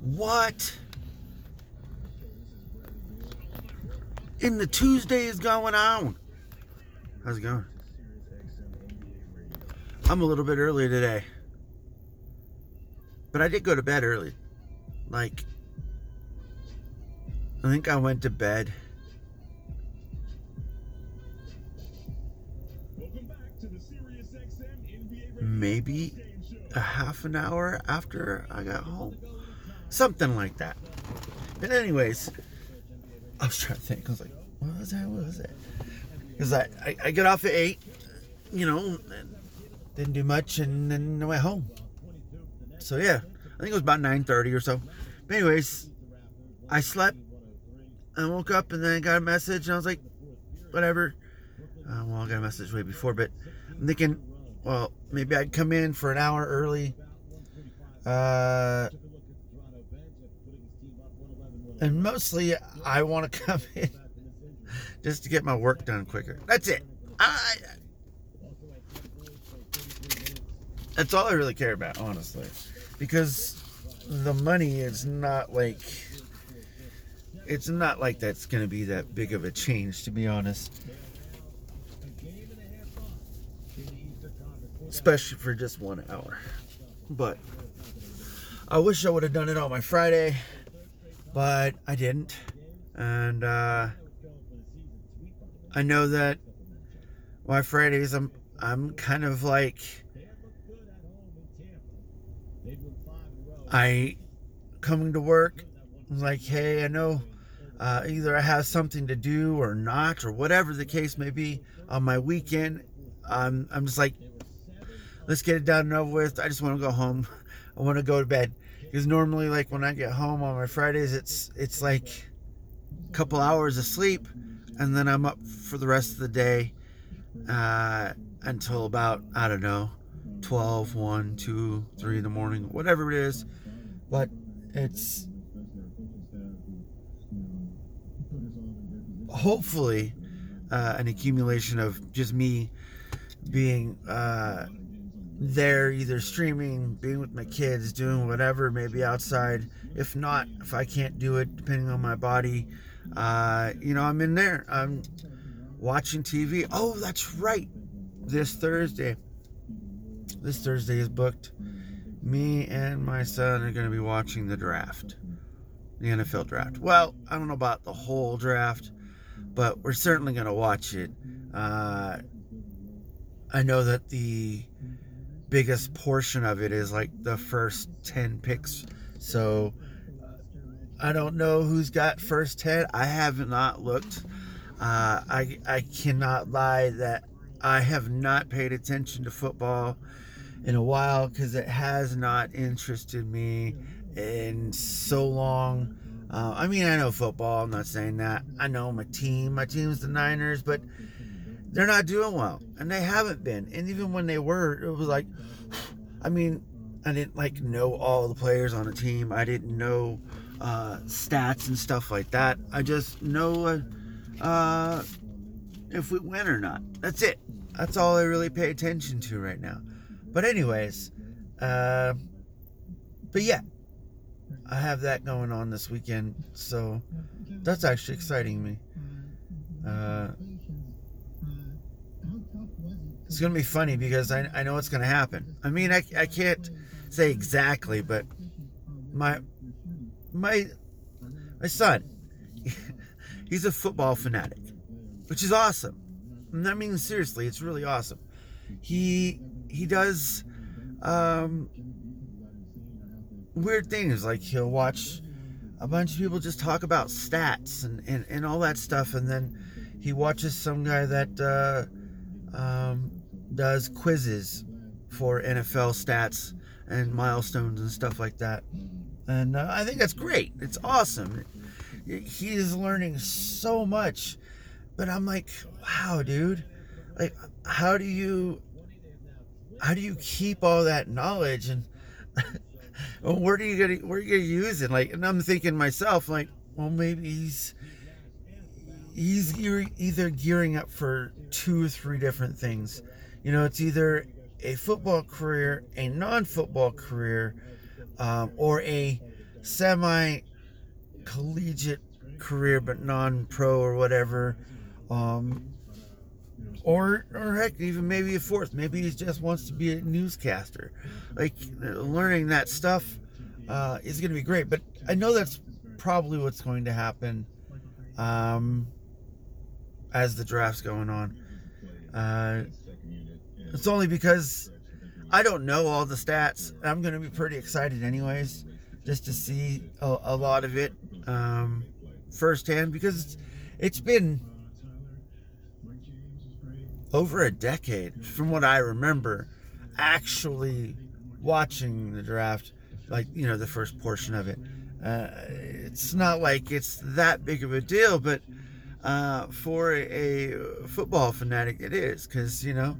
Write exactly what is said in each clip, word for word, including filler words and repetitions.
What? In the Tuesday is going on. How's it going? I'm a little bit early today. But I did go to bed early. Like, I think I went to bed. Maybe a half an hour after I got home. Something like that. But anyways, I was trying to think. I was like, what was that? What was that? Because I, I, I got off at eight, you know, and didn't do much, and then I went home. So, yeah. I think it was about nine thirty or so. But anyways, I slept. I woke up, and then I got a message, and I was like, whatever. Uh, well, I got a message way before, but I'm thinking, well, maybe I'd come in for an hour early. Uh, and mostly, I want to come in just to get my work done quicker. That's it. I, that's all I really care about, honestly. Because the money is not like... It's not like that's going to be that big of a change, to be honest. Especially for just one hour. But I wish I would have done it on my Friday, but I didn't. And uh, I know that my Fridays, I'm I'm kind of like, I coming to work, I'm like, hey, I know uh, either I have something to do or not, or whatever the case may be on my weekend. I'm, I'm just like, let's get it done and over with. I just want to go home. I want to go to bed. Because normally, like, when I get home on my Fridays, it's it's like a couple hours of sleep. And then I'm up for the rest of the day uh, until about, I don't know, twelve, one, two, three in the morning, whatever it is. But it's... hopefully uh, an accumulation of just me being... Uh, there, either streaming, being with my kids, doing whatever, maybe outside. If not, if I can't do it, depending on my body, uh, you know, I'm in there. I'm watching T V. Oh, that's right. This Thursday. This Thursday is booked. Me and my son are going to be watching the draft. The N F L draft. Well, I don't know about the whole draft, but we're certainly going to watch it. Uh, I know that the... biggest portion of it is like the first ten picks, so I don't know who's got first ten. I have not looked. uh, I I cannot lie that I have not paid attention to football in a while, because it has not interested me in so long. uh, I mean, I know football, I'm not saying that. I know my team my team's the Niners, but they're not doing well, and they haven't been. And even when they were, it was like, I mean, I didn't like know all the players on a team. I didn't know uh, stats and stuff like that. I just know uh, uh, if we win or not. That's it. That's all I really pay attention to right now. But anyways, uh, but yeah, I have that going on this weekend. So that's actually exciting me. Uh, It's going to be funny because I, I know what's going to happen. I mean, I, I can't say exactly, but my my my son, he's a football fanatic, which is awesome. I mean, seriously, it's really awesome. He he does um, weird things. Like, he'll watch a bunch of people just talk about stats and, and, and all that stuff, and then he watches some guy that uh, um, does quizzes for N F L stats and milestones and stuff like that. And uh, I think that's great. It's awesome. He is learning so much. But I'm like, wow, dude. Like, how do you how do you keep all that knowledge, and where do you gonna where are you gonna use it? Like, and I'm thinking myself, like, well, maybe he's he's either gearing up for two or three different things. You know, it's either a football career, a non-football career, um, or a semi-collegiate career but non-pro or whatever, um, or or heck, even maybe a fourth. Maybe he just wants to be a newscaster. Like, learning that stuff uh, is going to be great. But I know that's probably what's going to happen um, as the draft's going on. Uh, it's only because I don't know all the stats. I'm going to be pretty excited anyways, just to see a, a lot of it um, firsthand, because it's, it's been over a decade from what I remember actually watching the draft, like, you know, the first portion of it. Uh, it's not like it's that big of a deal, but uh, for a, a football fanatic, it is, because, you know,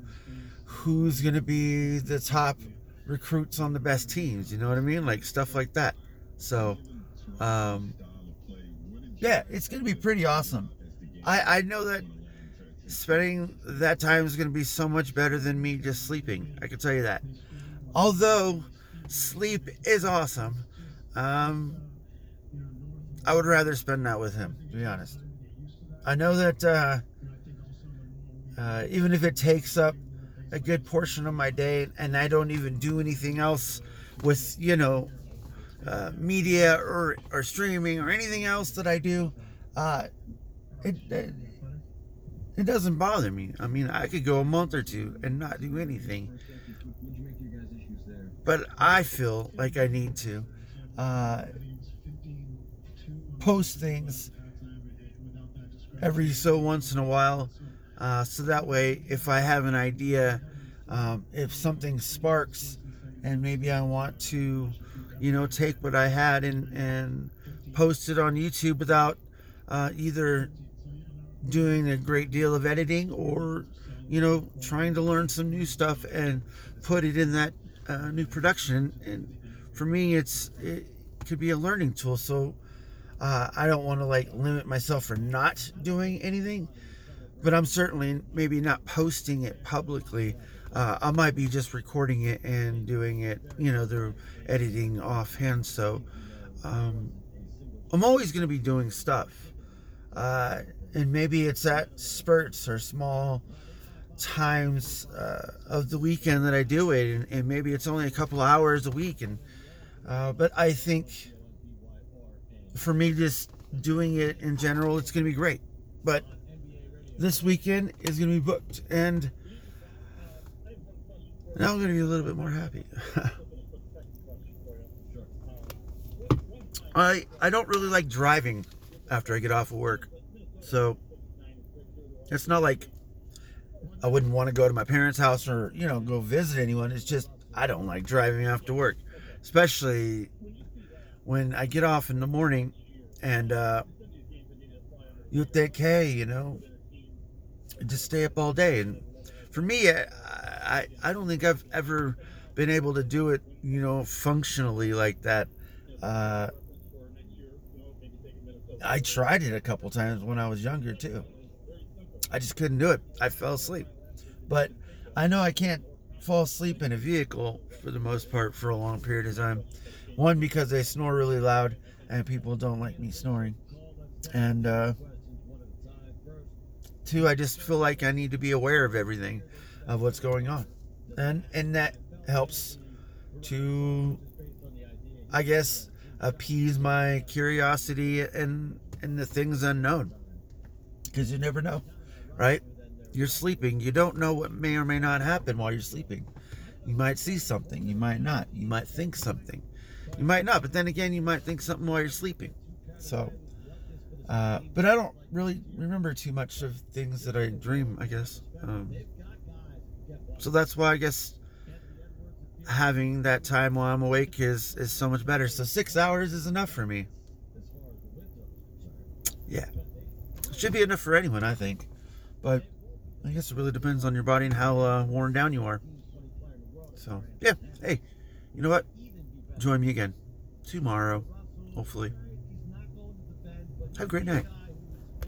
who's going to be the top recruits on the best teams, you know what I mean? Like, stuff like that. So, um, yeah, it's going to be pretty awesome. I, I know that spending that time is going to be so much better than me just sleeping. I can tell you that. Although sleep is awesome, um, I would rather spend that with him, to be honest. I know that uh, uh, even if it takes up a good portion of my day and I don't even do anything else with, you know, uh, media or, or streaming or anything else that I do, uh, it, it It doesn't bother me. I mean, I could go a month or two and not do anything, but I feel like I need to uh, post things every so once in a while, uh, so that way, if I have an idea, um, if something sparks, and maybe I want to, you know, take what I had and and post it on YouTube without uh, either doing a great deal of editing or, you know, trying to learn some new stuff and put it in that uh, new production. And for me, it's it could be a learning tool. So uh, I don't want to, like, limit myself for not doing anything, but I'm certainly maybe not posting it publicly. Uh, I might be just recording it and doing it, you know, through editing offhand. So um, I'm always going to be doing stuff. Uh, And maybe it's at spurts or small times uh, of the weekend that I do it. And, and maybe it's only a couple hours a week. And uh, But I think for me, just doing it in general, it's going to be great. But this weekend is going to be booked. And now I'm going to be a little bit more happy. I I don't really like driving after I get off of work. So it's not like I wouldn't want to go to my parents' house or, you know, go visit anyone. It's just I don't like driving after work, especially when I get off in the morning and uh, you think, hey, you know, just stay up all day. And for me, I, I, I don't think I've ever been able to do it, you know, functionally like that. Uh, I tried it a couple times when I was younger too. I just couldn't do it. I fell asleep. But I know I can't fall asleep in a vehicle for the most part for a long period of time. One, because I snore really loud and people don't like me snoring. And uh, two, I just feel like I need to be aware of everything, of what's going on. And, and that helps to, I guess, appease my curiosity and and the things unknown, because you never know, right? You're sleeping. You don't know what may or may not happen while you're sleeping. You might see something. You might not. You might think something. You might not. But then again, you might think something while you're sleeping. So, uh, but I don't really remember too much of things that I dream, I guess. Um, so that's why I guess having that time while I'm awake is is so much better. So six hours is enough for me. Yeah, should be enough for anyone, I think. But I guess it really depends on your body and how uh, worn down you are. So yeah, hey, you know what? Join me again tomorrow, hopefully. Have a great night.